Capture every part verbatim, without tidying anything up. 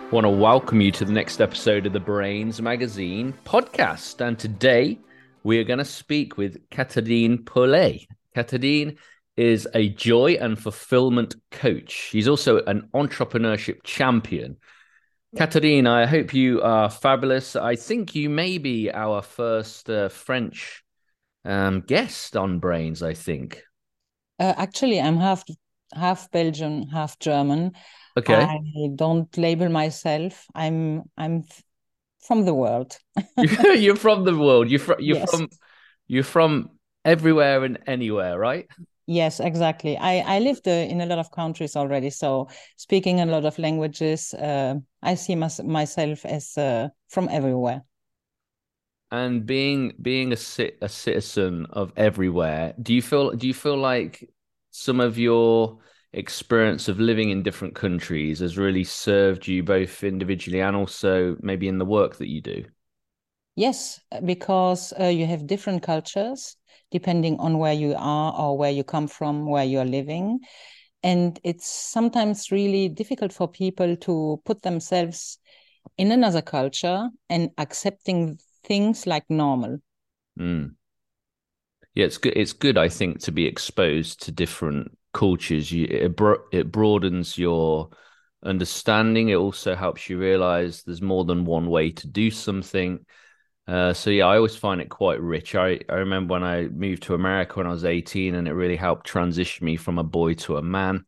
I want to welcome you to the next episode of the Brains Magazine podcast. And today we are going to speak with Catherine Pollet. Catherine is a joy and fulfillment coach. She's also an entrepreneurship champion. Catherine, I hope you are fabulous. I think you may be our first uh, French um, guest on Brains, I think. Uh, actually, I'm half half Belgian, half German. Okay. I don't label myself. I'm I'm from the world. You're from the world. You're from you're yes. from you're from everywhere and anywhere, right? Yes, exactly. I I lived uh, in a lot of countries already, so speaking a lot of languages, uh, I see mys- myself as uh, from everywhere. And being being a ci- a citizen of everywhere, do you feel do you feel like some of your experience of living in different countries has really served you both individually and also maybe in the work that you do? Yes, because uh, you have different cultures depending on where you are or where you come from, where you're living. And it's sometimes really difficult for people to put themselves in another culture and accepting things like normal. Mm. Yeah, it's good. It's good, I think, to be exposed to different cultures. You, it, bro- it broadens your understanding. It also helps you realize there's more than one way to do something. Uh, so yeah, I always find it quite rich. I, I remember when I moved to America when I was eighteen, and it really helped transition me from a boy to a man.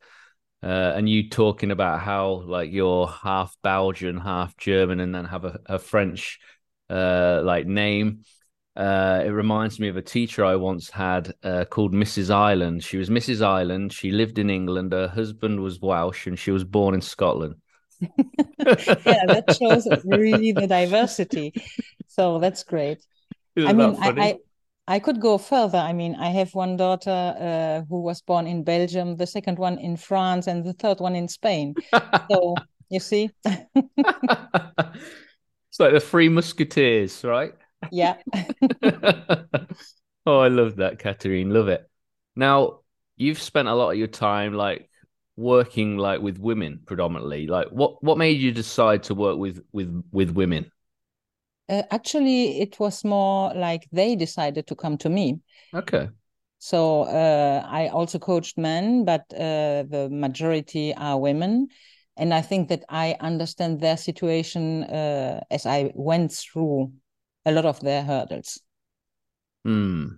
Uh, and you talking about how like you're half Belgian, half German, and then have a, a French uh, like name. Uh, it reminds me of a teacher I once had uh, called Missus Ireland. She was Missus Ireland. She lived in England. Her husband was Welsh, and she was born in Scotland. Yeah, that shows really the diversity. So that's great. Isn't I mean, I, I I could go further. I mean, I have one daughter uh, who was born in Belgium, the second one in France, and the third one in Spain. So you see, it's like the Three Musketeers, right? Yeah. Oh, I love that, Catherine. Love it. Now, you've spent a lot of your time like working like with women predominantly. Like what, what made you decide to work with with, with women? Uh, actually, it was more like they decided to come to me. Okay. So uh, I also coached men, but uh, the majority are women. And I think that I understand their situation uh, as I went through a lot of their hurdles. Hmm.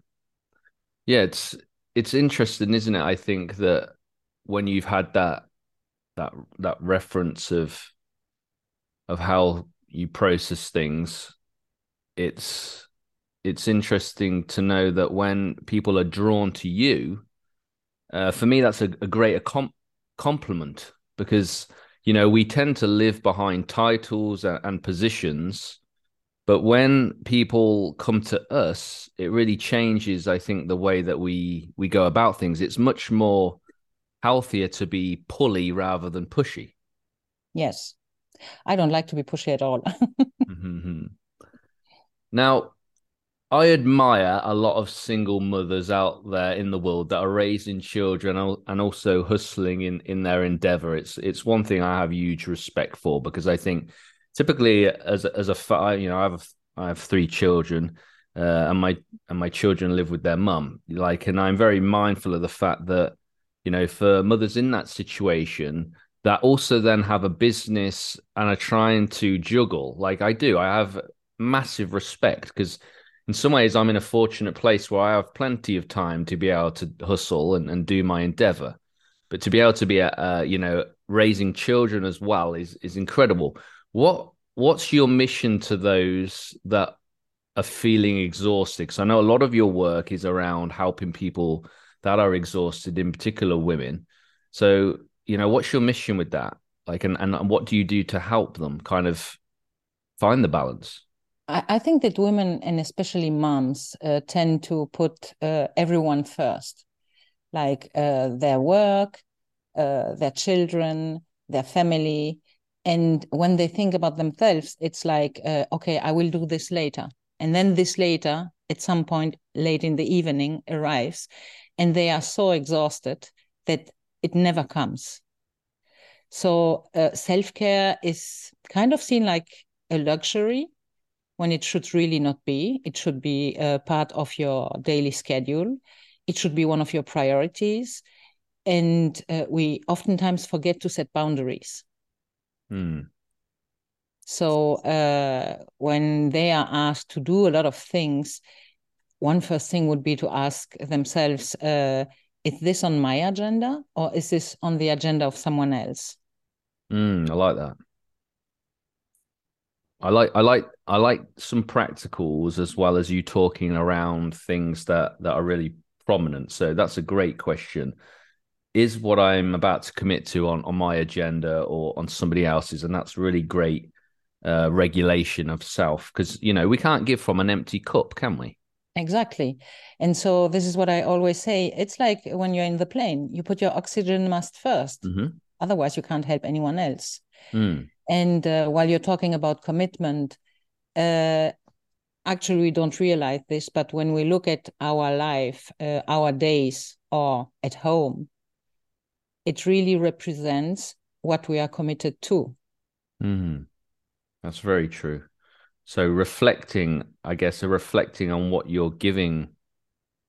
Yeah, it's it's interesting, isn't it? I think that when you've had that that that reference of of how you process things, it's it's interesting to know that when people are drawn to you, uh, for me that's a, a greater com- compliment because you know we tend to live behind titles and, and positions. But when people come to us, it really changes, I think, the way that we we go about things. It's much more healthier to be pulley rather than pushy. Yes. I don't like to be pushy at all. Mm-hmm. Now, I admire a lot of single mothers out there in the world that are raising children and also hustling in, in their endeavor. It's, it's one thing I have huge respect for because I think typically, as as a you know, I have a, I have three children, uh, and my and my children live with their mum. Like, and I'm very mindful of the fact that you know, for mothers in that situation, that also then have a business and are trying to juggle. Like I do, I have massive respect because in some ways I'm in a fortunate place where I have plenty of time to be able to hustle and, and do my endeavor, but to be able to be a, a you know raising children as well is is incredible. What what's your mission to those that are feeling exhausted? Because I know a lot of your work is around helping people that are exhausted, in particular women. So, you know, what's your mission with that? Like, and, and what do you do to help them kind of find the balance? I, I think that women, and especially moms, uh, tend to put uh, everyone first, like uh, their work, uh, their children, their family. And when they think about themselves, it's like, uh, okay, I will do this later. And then this later, at some point late in the evening, arrives, and they are so exhausted that it never comes. So uh, self-care is kind of seen like a luxury when it should really not be. It should be a part of your daily schedule. It should be one of your priorities. And uh, we oftentimes forget to set boundaries. Mm. So uh, when they are asked to do a lot of things, one first thing would be to ask themselves, uh, is this on my agenda or is this on the agenda of someone else? Mm, I like that. I like, I like, I like some practicals as well as you talking around things that, that are really prominent. So that's a great question. Is what I'm about to commit to on, on my agenda or on somebody else's? And that's really great uh, regulation of self, because, you know, we can't give from an empty cup, can we? Exactly. And so this is what I always say. It's like when you're in the plane, you put your oxygen mask first. Mm-hmm. Otherwise, you can't help anyone else. Mm. And uh, while you're talking about commitment, uh, actually, we don't realize this, but when we look at our life, uh, our days or at home, it really represents what we are committed to. Mm-hmm. That's very true. So reflecting, I guess, a reflecting on what you're giving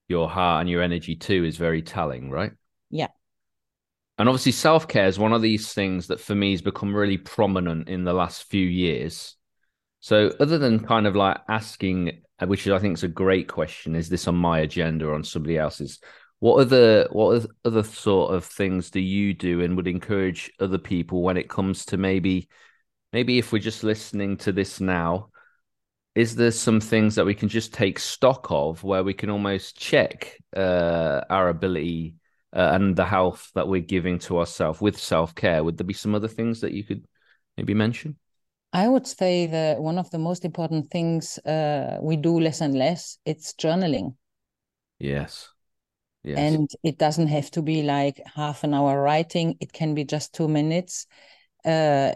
your heart and your energy to is very telling, right? Yeah. And obviously self-care is one of these things that for me has become really prominent in the last few years. So other than kind of like asking, which I think is a great question, is this on my agenda or on somebody else's? What other, what other sort of things do you do and would encourage other people when it comes to maybe, maybe if we're just listening to this now, is there some things that we can just take stock of where we can almost check uh, our ability uh, and the health that we're giving to ourselves with self-care? Would there be some other things that you could maybe mention? I would say that one of the most important things uh, we do less and less, it's journaling. Yes. Yes. And it doesn't have to be like half an hour writing. It can be just two minutes. Uh,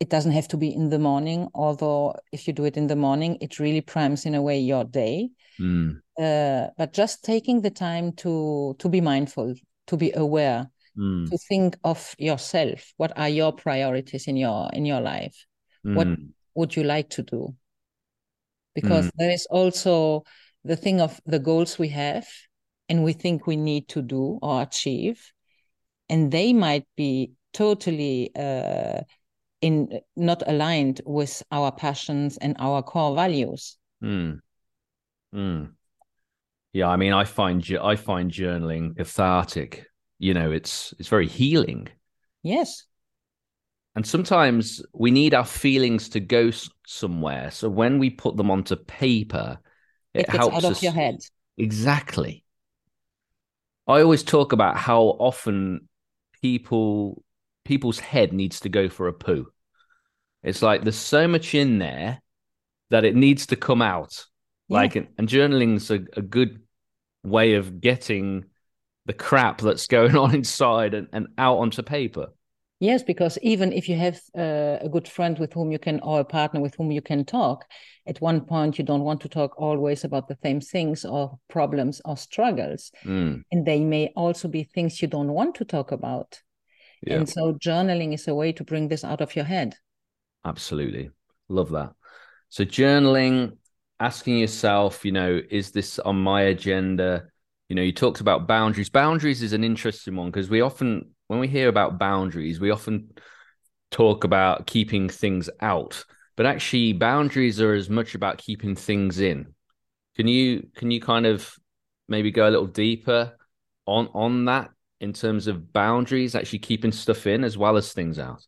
It doesn't have to be in the morning, although if you do it in the morning, it really primes in a way your day. Mm. Uh, but just taking the time to to be mindful, to be aware, mm. to think of yourself. What are your priorities in your in your life? Mm. What would you like to do? Because mm. there is also the thing of the goals we have and we think we need to do or achieve. And they might be totally... Uh, in not aligned with our passions and our core values. Mm. Mm. Yeah, I mean, I find I find journaling cathartic. You know, it's it's very healing. Yes. And sometimes we need our feelings to go somewhere. So when we put them onto paper, it, it gets helps out of us. Your head. Exactly. I always talk about how often people... people's head needs to go for a poo. It's like there's so much in there that it needs to come out. Yeah. Like, and journaling's a, a good way of getting the crap that's going on inside and, and out onto paper. Yes, because even if you have uh, a good friend with whom you can, or a partner with whom you can talk, at one point you don't want to talk always about the same things or problems or struggles. Mm. And they may also be things you don't want to talk about. Yeah. And so journaling is a way to bring this out of your head. Absolutely. Love that. So journaling, asking yourself, you know, is this on my agenda? You know, you talked about boundaries. Boundaries is an interesting one because we often, when we hear about boundaries, we often talk about keeping things out. But actually boundaries are as much about keeping things in. Can you, can you kind of maybe go a little deeper on, on that? In terms of boundaries, actually keeping stuff in as well as things out?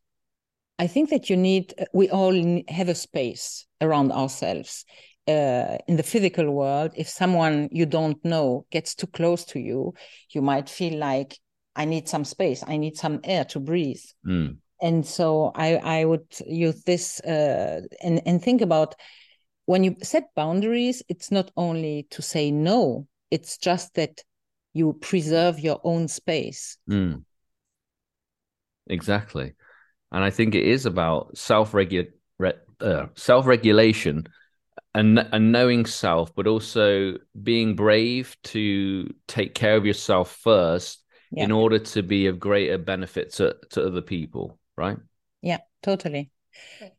I think that you need, we all have a space around ourselves. Uh, in the physical world, if someone you don't know gets too close to you, you might feel like, I need some space, I need some air to breathe. Mm. And so I, I would use this uh, and, and think about when you set boundaries, it's not only to say no, it's just that you preserve your own space. Mm. Exactly. And I think it is about self-regu- re- uh, self-regulation and, and knowing self, but also being brave to take care of yourself first yeah. in order to be of greater benefit to, to other people, right? Yeah, totally.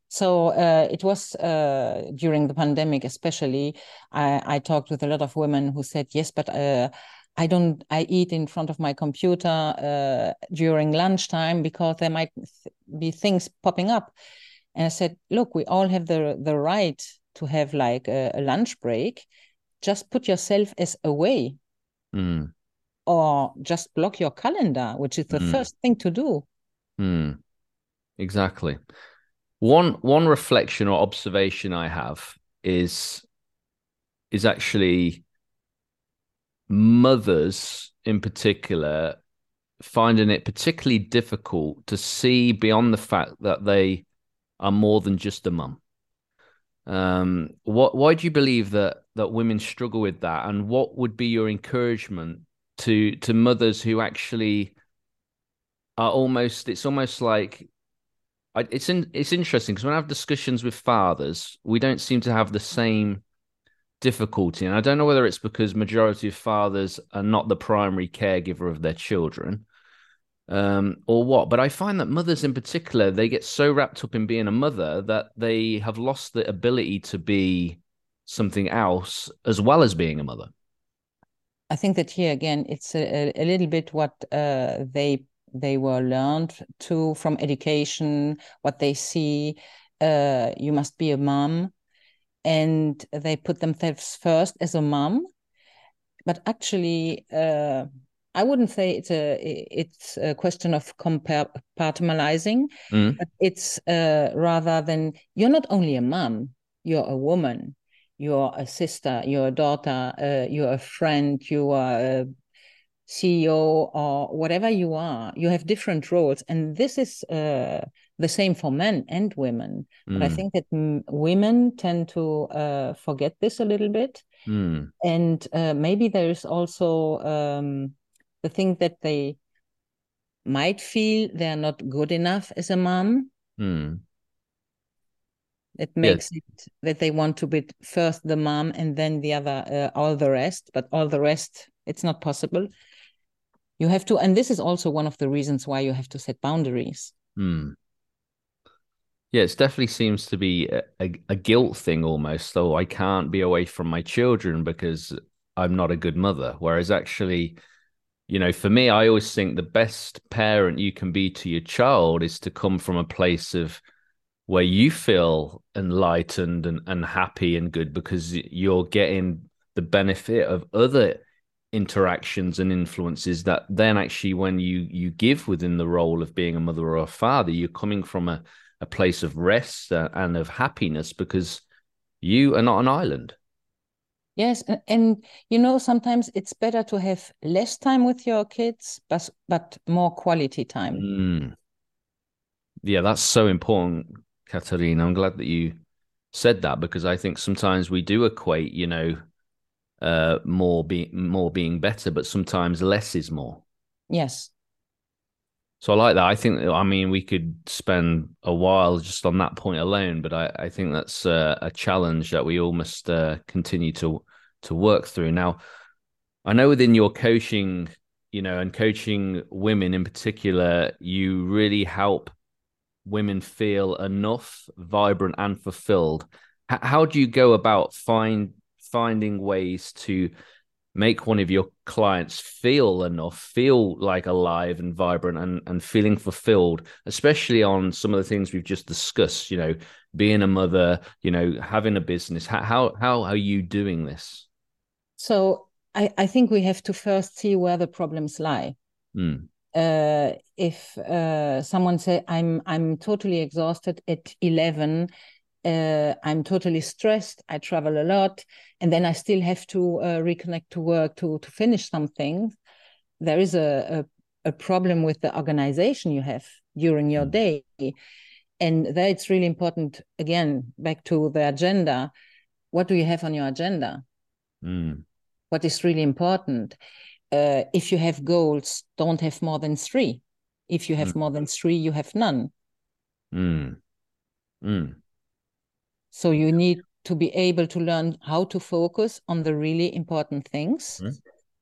So uh, it was uh, during the pandemic, especially, I, I talked with a lot of women who said, yes, but uh, I don't, I eat in front of my computer uh, during lunchtime because there might th- be things popping up. And I said, look, we all have the, the right to have like a, a lunch break. Just put yourself as away mm. or just block your calendar, which is the mm. first thing to do. Mm. Exactly. One one reflection or observation I have is is actually mothers in particular finding it particularly difficult to see beyond the fact that they are more than just a mum. Um, what why do you believe that that women struggle with that, and what would be your encouragement to to mothers who actually are almost it's almost like I, it's in, it's interesting because when I have discussions with fathers, we don't seem to have the same difficulty. And I don't know whether it's because majority of fathers are not the primary caregiver of their children um, or what. But I find that mothers in particular, they get so wrapped up in being a mother that they have lost the ability to be something else as well as being a mother. I think that here again, it's a, a little bit what uh, they they were learned to from education, what they see, uh, you must be a mom. And they put themselves first as a mom. But actually, uh, I wouldn't say it's a it's a question of compartmentalizing, mm. but it's uh, rather than you're not only a mom, you're a woman, you're a sister, you're a daughter, uh, you're a friend, you are a C E O or whatever you are, you have different roles. And this is uh, the same for men and women. Mm. But I think that m- women tend to uh, forget this a little bit. Mm. And uh, maybe there is also um, the thing that they might feel they're not good enough as a mom. Mm. That makes yes. it that they want to be first the mom and then the other, uh, all the rest. But all the rest, it's not possible. You have to, and this is also one of the reasons why you have to set boundaries. Mm. Yeah, it definitely seems to be a, a, a guilt thing almost, though I can't be away from my children because I'm not a good mother. Whereas actually, you know, for me, I always think the best parent you can be to your child is to come from a place of where you feel enlightened and, and happy and good because you're getting the benefit of other interactions and influences that then actually when you you give within the role of being a mother or a father, you're coming from a, a place of rest and of happiness because you are not an island. Yes. And, and you know, sometimes it's better to have less time with your kids, but, but more quality time. Mm. Yeah, that's so important, Catherine. I'm glad that you said that because I think sometimes we do equate, you know, Uh, more being more being better, but sometimes less is more. Yes. So I like that. I think, I mean, we could spend a while just on that point alone, but I, I think that's uh, a challenge that we all must uh, continue to to work through. Now, I know within your coaching, you know, and coaching women in particular, you really help women feel enough, vibrant, and fulfilled. H- how do you go about find finding ways to make one of your clients feel enough, feel like alive and vibrant and, and feeling fulfilled, especially on some of the things we've just discussed, you know, being a mother, you know, having a business? How how, how are you doing this? So I, I think we have to first see where the problems lie. Mm. Uh, if uh, someone say, I'm I'm totally exhausted at eleven, Uh, I'm totally stressed, I travel a lot, and then I still have to uh, reconnect to work to, to finish something. There is a, a, a problem with the organization you have during your day. And there it's really important, again, back to the agenda, what do you have on your agenda? Mm. What is really important? Uh, if you have goals, don't have more than three. If you have mm. more than three, you have none. Mm. Mm. So you need to be able to learn how to focus on the really important things mm.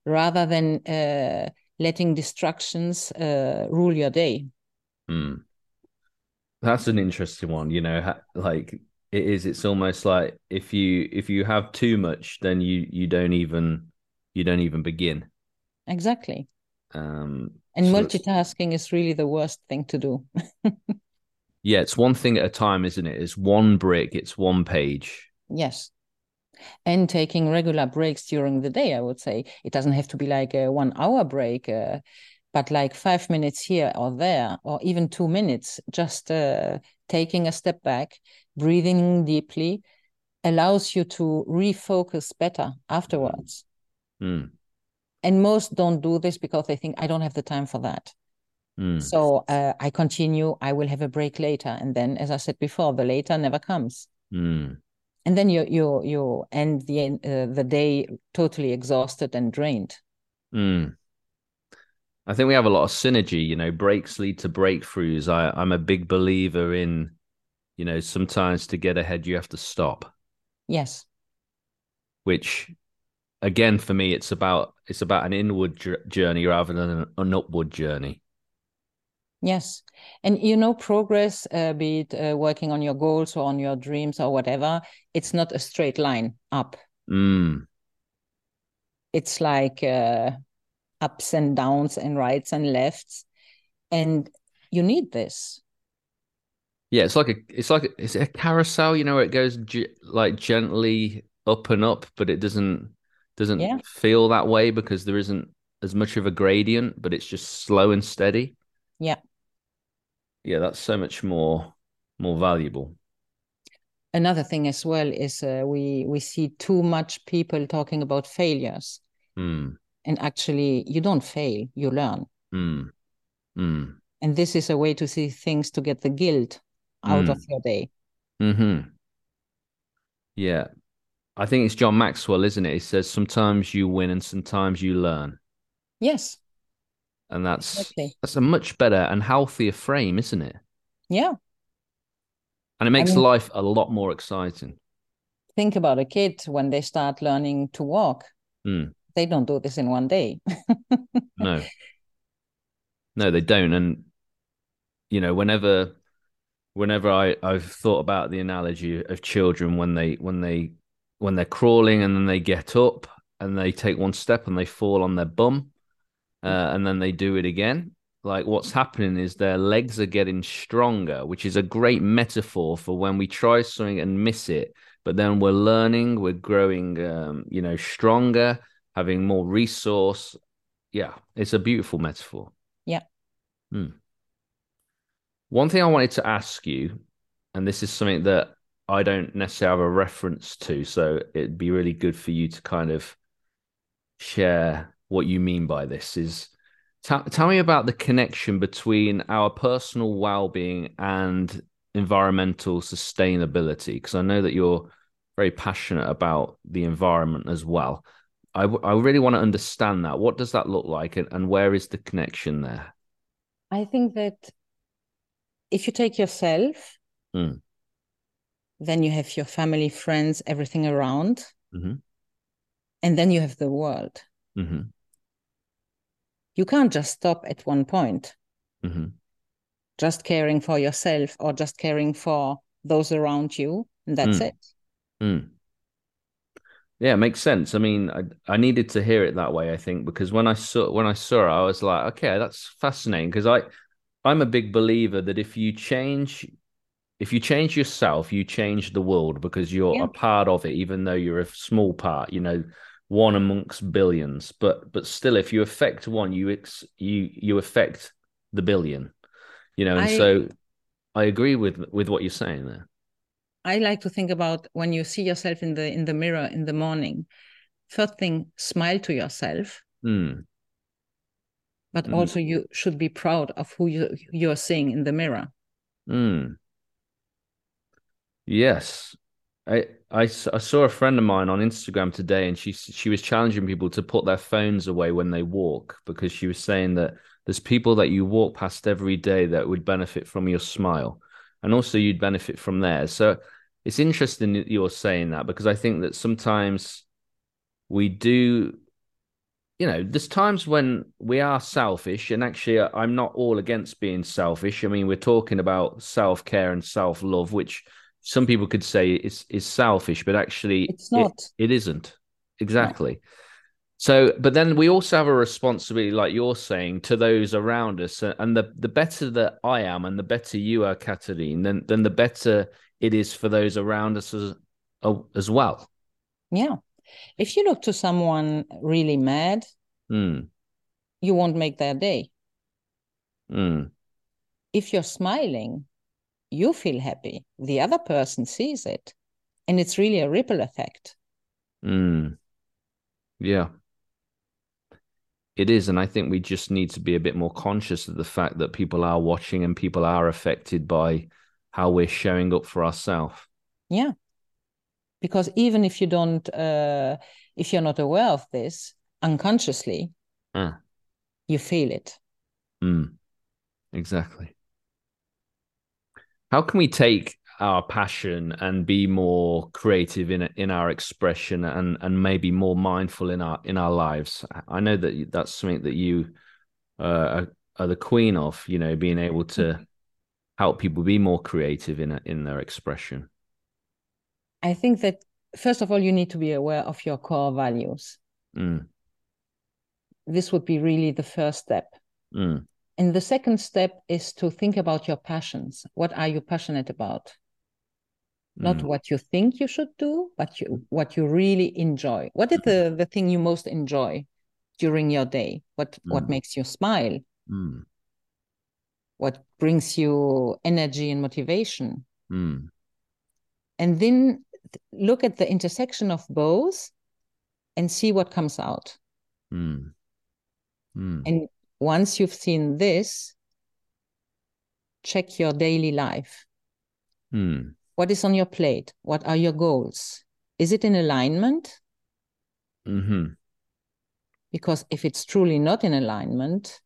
rather than uh, letting distractions uh, rule your day. Mm. That's an interesting one. You know, like it is, it's almost like if you, if you have too much, then you, you don't even, you don't even begin. Exactly. Um, and so multitasking is really the worst thing to do. Yeah. It's one thing at a time, isn't it? It's one brick. It's one page. Yes. And taking regular breaks during the day, I would say. It doesn't have to be like a one hour break, uh, but like five minutes here or there, or even two minutes, just uh, taking a step back, breathing deeply, allows you to refocus better afterwards. Mm. And most don't do this because they think, I don't have the time for that. Mm. So uh, I continue, I will have a break later. And then, as I said before, the later never comes. Mm. And then you you you end the, uh, the day totally exhausted and drained. Mm. I think we have a lot of synergy, you know, breaks lead to breakthroughs. I, I'm a big believer in, you know, sometimes to get ahead, you have to stop. Yes. Which, again, for me, it's about it's about an inward journey rather than an, an upward journey. Yes. And, you know, progress, uh, be it uh, working on your goals or on your dreams or whatever, it's not a straight line up. Mm. It's like uh, ups and downs and rights and lefts. And you need this. Yeah, it's like a, it's like, a, is it a carousel, you know, where it goes g- like gently up and up, but it doesn't, doesn't yeah. feel that way because there isn't as much of a gradient, but it's just slow and steady. Yeah. Yeah, that's so much more more valuable. Another thing as well is uh, we we see too much people talking about failures. Mm. And actually, you don't fail, you learn. Mm. Mm. And this is a way to see things, to get the guilt out mm. of your day. Mm-hmm. Yeah. I think it's John Maxwell, isn't it? He says, sometimes you win and sometimes you learn. Yes. And that's exactly. that's a much better and healthier frame, isn't it? Yeah. And it makes I mean, life a lot more exciting. Think about a kid when they start learning to walk. Mm. They don't do this in one day. No. No, they don't. And, you know, whenever whenever I, I've thought about the analogy of children when they when they when they're crawling and then they get up and they take one step and they fall on their bum. Uh, and then they do it again. Like what's happening is their legs are getting stronger, which is a great metaphor for when we try something and miss it. But then we're learning, we're growing, um, you know, stronger, having more resource. Yeah, it's a beautiful metaphor. Yeah. Hmm. One thing I wanted to ask you, and this is something that I don't necessarily have a reference to, so it'd be really good for you to kind of share what you mean by this is t- tell me about the connection between our personal well-being and environmental sustainability, because I know that you're very passionate about the environment as well. I, w- I really want to understand that. What does that look like, and, and where is the connection there? I think that if you take yourself, mm. then you have your family, friends, everything around, mm-hmm. and then you have the world. Mm-hmm. You can't just stop at one point, mm-hmm. just caring for yourself or just caring for those around you. And that's mm. it. Mm. Yeah, it makes sense. I mean, I, I needed to hear it that way, I think, because when I saw when I saw it, I was like, okay, that's fascinating. Because I I'm a big believer that if you change, if you change yourself, you change the world, because you're yeah. a part of it, even though you're a small part, you know, one amongst billions, but but still, if you affect one, you ex, you you affect the billion, you know. And I, so, I agree with with what you're saying there. I like to think about when you see yourself in the in the mirror in the morning. First thing, smile to yourself, mm. but mm. also you should be proud of who you you're seeing in the mirror. Mm. Yes, I, I, I saw a friend of mine on Instagram today, and she she was challenging people to put their phones away when they walk, because she was saying that there's people that you walk past every day that would benefit from your smile, and also you'd benefit from theirs. So it's interesting that you're saying that, because I think that sometimes we do, you know, there's times when we are selfish, and actually I'm not all against being selfish. I mean, we're talking about self-care and self-love, which some people could say is, is selfish, but actually it's not. It, it isn't. Exactly. Right. So, but then we also have a responsibility, like you're saying, to those around us. And the, the better that I am, and the better you are, Catherine, then, then the better it is for those around us as, as well. Yeah. If you look to someone really mad, mm. you won't make their day. Mm. If you're smiling, you feel happy. The other person sees it, and it's really a ripple effect. Mm. Yeah. It is, and I think we just need to be a bit more conscious of the fact that people are watching and people are affected by how we're showing up for ourselves. Yeah, because even if you don't, uh, if you're not aware of this unconsciously, ah. you feel it. Mm. Exactly. How can we take our passion and be more creative in in our expression, and and maybe more mindful in our in our lives? I know that that's something that you uh, are, are the queen of, you know, being able to help people be more creative in in their expression. I think that first of all, you need to be aware of your core values. Mm. This would be really the first step. Mm. And the second step is to think about your passions. What are you passionate about? Not mm. what you think you should do, but you, what you really enjoy. What is the, the thing you most enjoy during your day? What, mm. what makes you smile? Mm. What brings you energy and motivation? Mm. And then look at the intersection of both and see what comes out. Mm. Mm. And once you've seen this, check your daily life. Mm. What is on your plate? What are your goals? Is it in alignment? Mm-hmm. Because if it's truly not in alignment,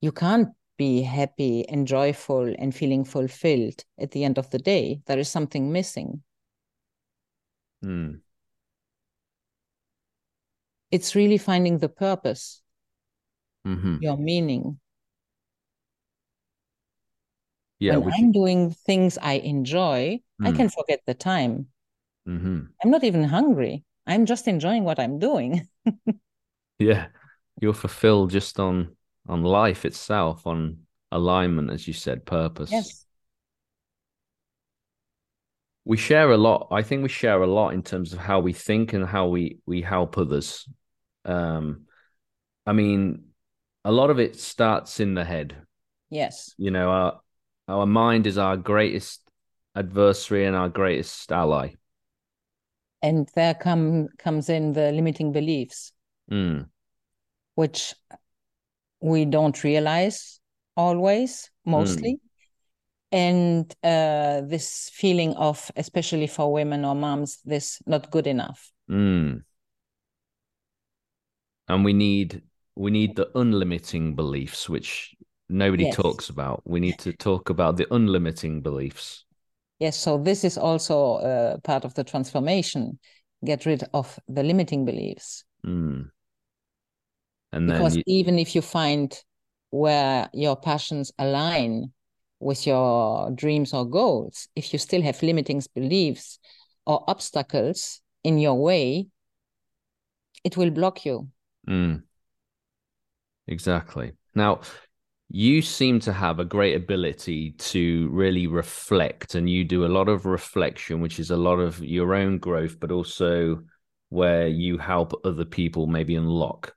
you can't be happy and joyful and feeling fulfilled at the end of the day. There is something missing. Mm. It's really finding the purpose, mm-hmm. your meaning. Yeah, when I'm you... doing things I enjoy, mm. I can forget the time. Mm-hmm. I'm not even hungry. I'm just enjoying what I'm doing. Yeah, you're fulfilled just on on life itself, on alignment, as you said, purpose. Yes. We share a lot. I think we share a lot in terms of how we think and how we we help others. Um, I mean, a lot of it starts in the head. Yes. You know, our our mind is our greatest adversary and our greatest ally. And there come comes in the limiting beliefs, mm. which we don't realize always, mostly. Mm. And uh, this feeling of, especially for women or moms, this not good enough. Mm. And we need we need the unlimiting beliefs, which nobody yes. talks about. We need to talk about the unlimiting beliefs. Yes, so this is also uh, part of the transformation. Get rid of the limiting beliefs. Mm. And because then you... even if you find where your passions align with your dreams or goals, if you still have limiting beliefs or obstacles in your way, it will block you. Mm. Exactly. Now, you seem to have a great ability to really reflect, and you do a lot of reflection, which is a lot of your own growth, but also where you help other people maybe unlock.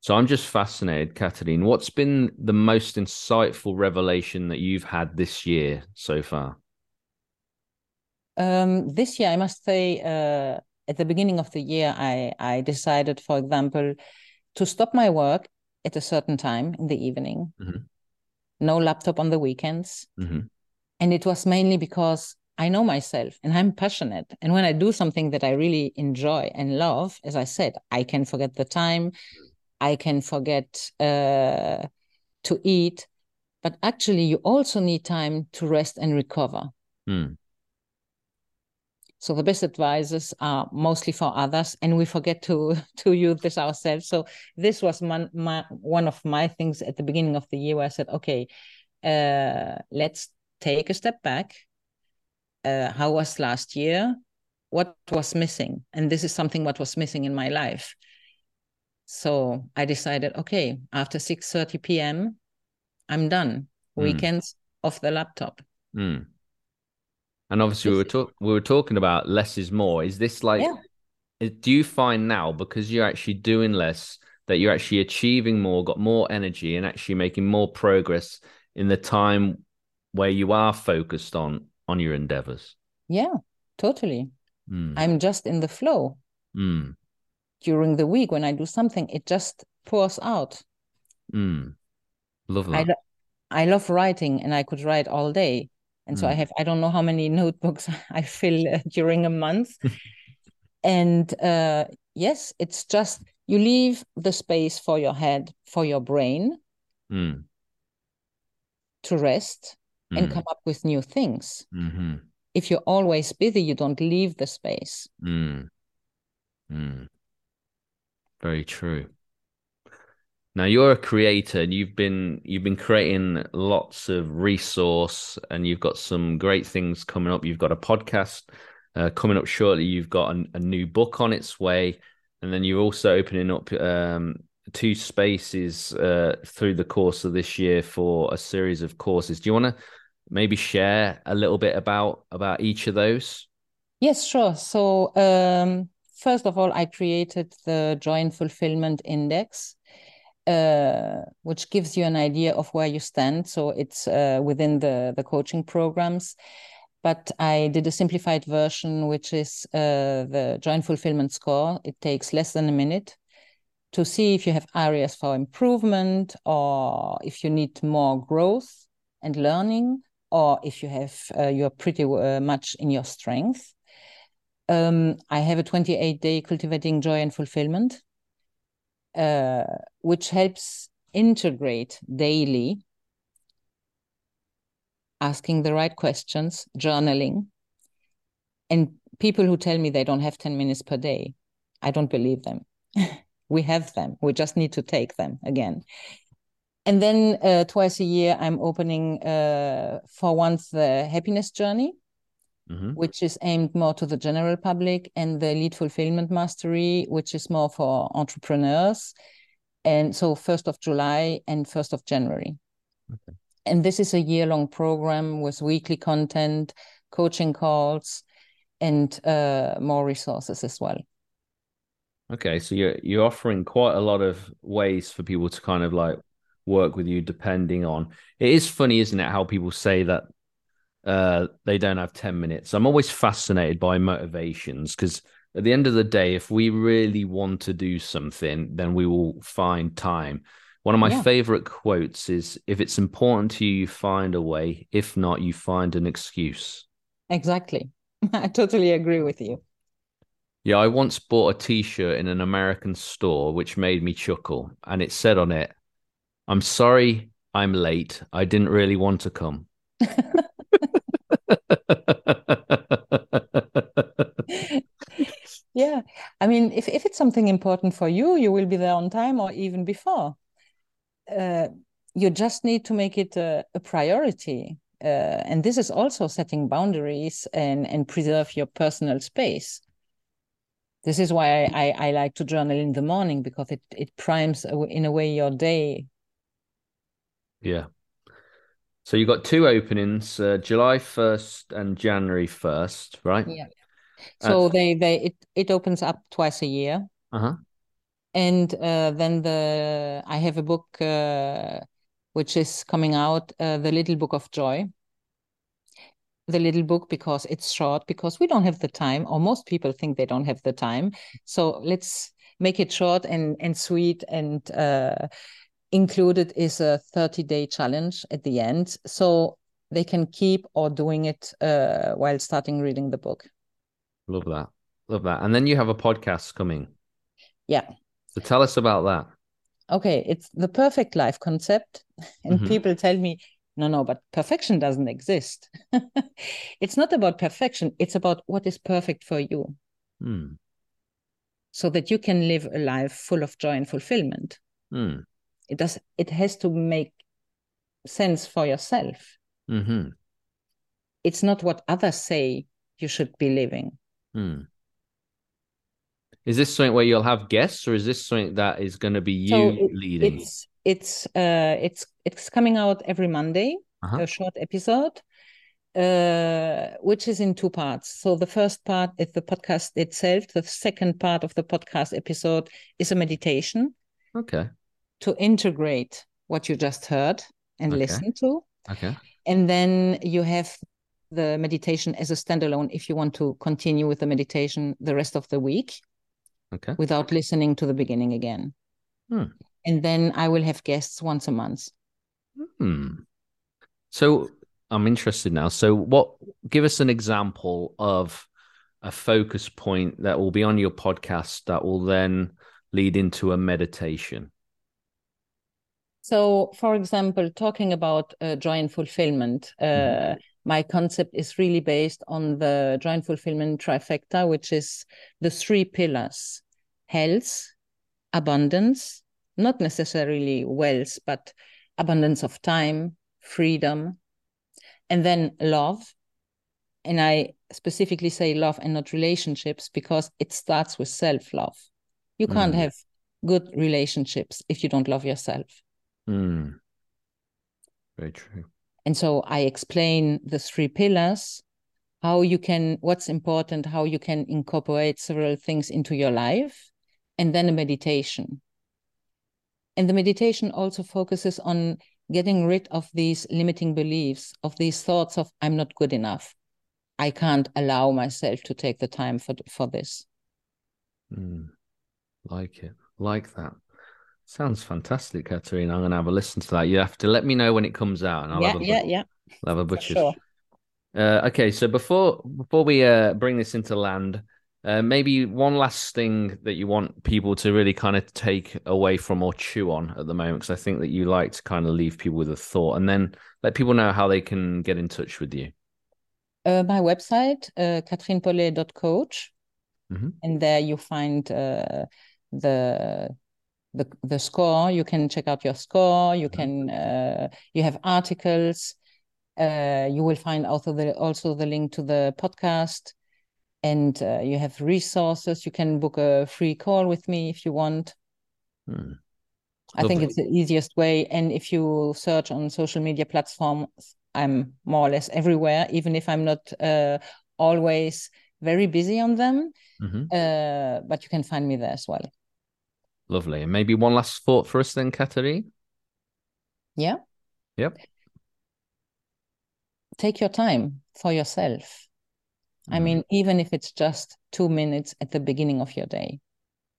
So I'm just fascinated, Catherine, what's been the most insightful revelation that you've had this year so far? Um, this year, I must say, uh, at the beginning of the year, I, I decided, for example, to stop my work at a certain time in the evening, mm-hmm. no laptop on the weekends. Mm-hmm. And it was mainly because I know myself and I'm passionate. And when I do something that I really enjoy and love, as I said, I can forget the time, I can forget uh, to eat, but actually you also need time to rest and recover. Mm. So the best advices are mostly for others, and we forget to to use this ourselves. So this was my, my, one of my things at the beginning of the year, where I said, okay, uh, let's take a step back. Uh, how was last year? What was missing? And this is something what was missing in my life. So I decided, okay, after six thirty p m, I'm done. Mm. Weekends off the laptop. Mm. And obviously we were, talk- we were talking about less is more. Is this like, yeah. do you find now, because you're actually doing less, that you're actually achieving more, got more energy, and actually making more progress in the time where you are focused on, on your endeavors? Yeah, totally. Mm. I'm just in the flow. Mm. During the week when I do something, it just pours out. Mm. Love that. I, lo- I love writing, and I could write all day. And so mm. I have, I don't know how many notebooks I fill uh, during a month. And uh, yes, it's just, you leave the space for your head, for your brain mm. to rest mm. and come up with new things. Mm-hmm. If you're always busy, you don't leave the space. Mm. Mm. Very true. Now, you're a creator, and you've been you've been creating lots of resource, and you've got some great things coming up. You've got a podcast uh, coming up shortly. You've got an, a new book on its way, and then you're also opening up um, two spaces uh, through the course of this year for a series of courses. Do you want to maybe share a little bit about about each of those? Yes, sure. So um, first of all, I created the Joy and Fulfillment Index, Uh, which gives you an idea of where you stand. So it's uh, within the, the coaching programs. But I did a simplified version, which is uh, the Joy and Fulfillment score. It takes less than a minute to see if you have areas for improvement, or if you need more growth and learning, or if you have uh, you're pretty uh, much in your strength. Um, I have a twenty-eight day Cultivating Joy and Fulfillment, Uh, which helps integrate daily, asking the right questions, journaling. And people who tell me they don't have ten minutes per day, I don't believe them. We have them. We just need to take them again. And then uh, twice a year, I'm opening uh, for once the happiness journey, mm-hmm. which is aimed more to the general public, and the Elite Fulfillment Mastery, which is more for entrepreneurs. And so first of July and first of January. Okay. And this is a year-long program with weekly content, coaching calls, and uh, more resources as well. Okay, so you're, you're offering quite a lot of ways for people to kind of like work with you, depending on... It is funny, isn't it, how people say that Uh, they don't have ten minutes. I'm always fascinated by motivations, because at the end of the day, if we really want to do something, then we will find time. One of my yeah. favorite quotes is, if it's important to you, you find a way. If not, you find an excuse. Exactly. I totally agree with you. Yeah, I once bought a t-shirt in an American store, which made me chuckle. And it said on it, "I'm sorry, I'm late. I didn't really want to come." Yeah, I mean, if, if it's something important for you, you will be there on time, or even before. Uh, you just need to make it a, a priority, uh, and this is also setting boundaries and and preserve your personal space. This is why I, I, I like to journal in the morning, because it it primes in a way your day. Yeah. So you've got two openings, uh, July first and January first, right? Yeah. So uh, they, they it, it opens up twice a year. Uh-huh. And uh, then the I have a book uh, which is coming out, uh, The Little Book of Joy. The little book because it's short, because we don't have the time, or most people think they don't have the time. So let's make it short and, and sweet, and... Uh, included is a thirty day challenge at the end. So they can keep or doing it uh, while starting reading the book. Love that. Love that. And then you have a podcast coming. Yeah. So tell us about that. Okay, it's The Perfect Life Concept. And mm-hmm. people tell me, no, no, but perfection doesn't exist. It's not about perfection. It's about what is perfect for you. Mm. So that you can live a life full of joy and fulfillment. Mm. It does. It has to make sense for yourself. Mm-hmm. It's not what others say you should be living. Mm. Is this something where you'll have guests, or is this something that is going to be you so it, leading? It's it's uh, it's it's coming out every Monday, uh-huh. a short episode, uh, which is in two parts. So the first part is the podcast itself. The second part of the podcast episode is a meditation. Okay. To integrate what you just heard and okay. listen to. Okay. And then you have the meditation as a standalone if you want to continue with the meditation the rest of the week. Okay. Without listening to the beginning again. Hmm. And then I will have guests once a month. Hmm. So I'm interested now. So what, give us an example of a focus point that will be on your podcast that will then lead into a meditation. So, for example, talking about uh, joy and fulfillment, uh, mm-hmm. my concept is really based on the Joy and Fulfillment Trifecta, which is the three pillars: health, abundance, not necessarily wealth, but abundance of time, freedom, and then love. And I specifically say love and not relationships because it starts with self-love. You can't mm. have good relationships if you don't love yourself. Mm. Very true. And so I explain the three pillars, how you can, what's important, how you can incorporate several things into your life, and then a meditation. And the meditation also focuses on getting rid of these limiting beliefs, of these thoughts of, I'm not good enough. I can't allow myself to take the time for, for this. Mm. Like it. Like that. Sounds fantastic, Catherine. I'm going to have a listen to that. You have to let me know when it comes out. And I'll yeah, have a yeah, yeah. I'll have a butcher. Sure. Uh, okay, so before before we uh, bring this into land, uh, maybe one last thing that you want people to really kind of take away from or chew on at the moment, because I think that you like to kind of leave people with a thought, and then let people know how they can get in touch with you. Uh, my website, uh, Catherine Pollet dot coach, mm-hmm. and there you find uh, the... The, the score. You can check out your score. You can uh, you have articles. Uh, you will find also the also the link to the podcast, and uh, you have resources. You can book a free call with me if you want. Hmm. I Lovely. think it's the easiest way. And if you search on social media platforms, I'm more or less everywhere, even if I'm not uh, always very busy on them. Mm-hmm. Uh, but you can find me there as well. Lovely. And maybe one last thought for us then, Catherine? Yeah. Yep. Take your time for yourself. Mm. I mean, even if it's just two minutes at the beginning of your day,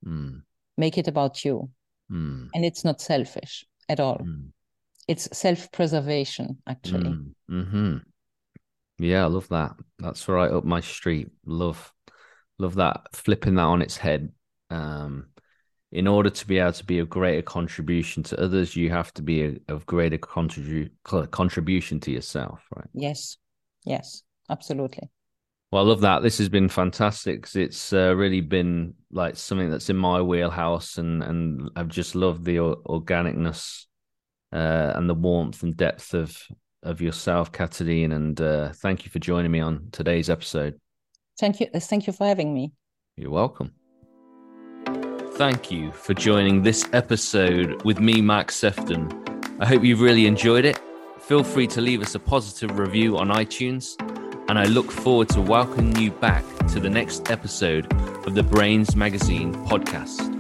mm. make it about you. Mm. And it's not selfish at all. Mm. It's self-preservation, actually. Mm. Mm-hmm. Yeah, I love that. That's right up my street. Love, love that. Flipping that on its head. Um, In order to be able to be of greater contribution to others, you have to be a, of greater contribu- contribution to yourself, right? Yes, yes, absolutely. Well, I love that. This has been fantastic because it's uh, really been like something that's in my wheelhouse, and, and I've just loved the o- organicness uh, and the warmth and depth of, of yourself, Catherine, and uh, thank you for joining me on today's episode. Thank you. Thank you for having me. You're welcome. Thank you for joining this episode with me, Mark Sephton. I hope you've really enjoyed it. Feel free to leave us a positive review on iTunes, and I look forward to welcoming you back to the next episode of the Brains Magazine podcast.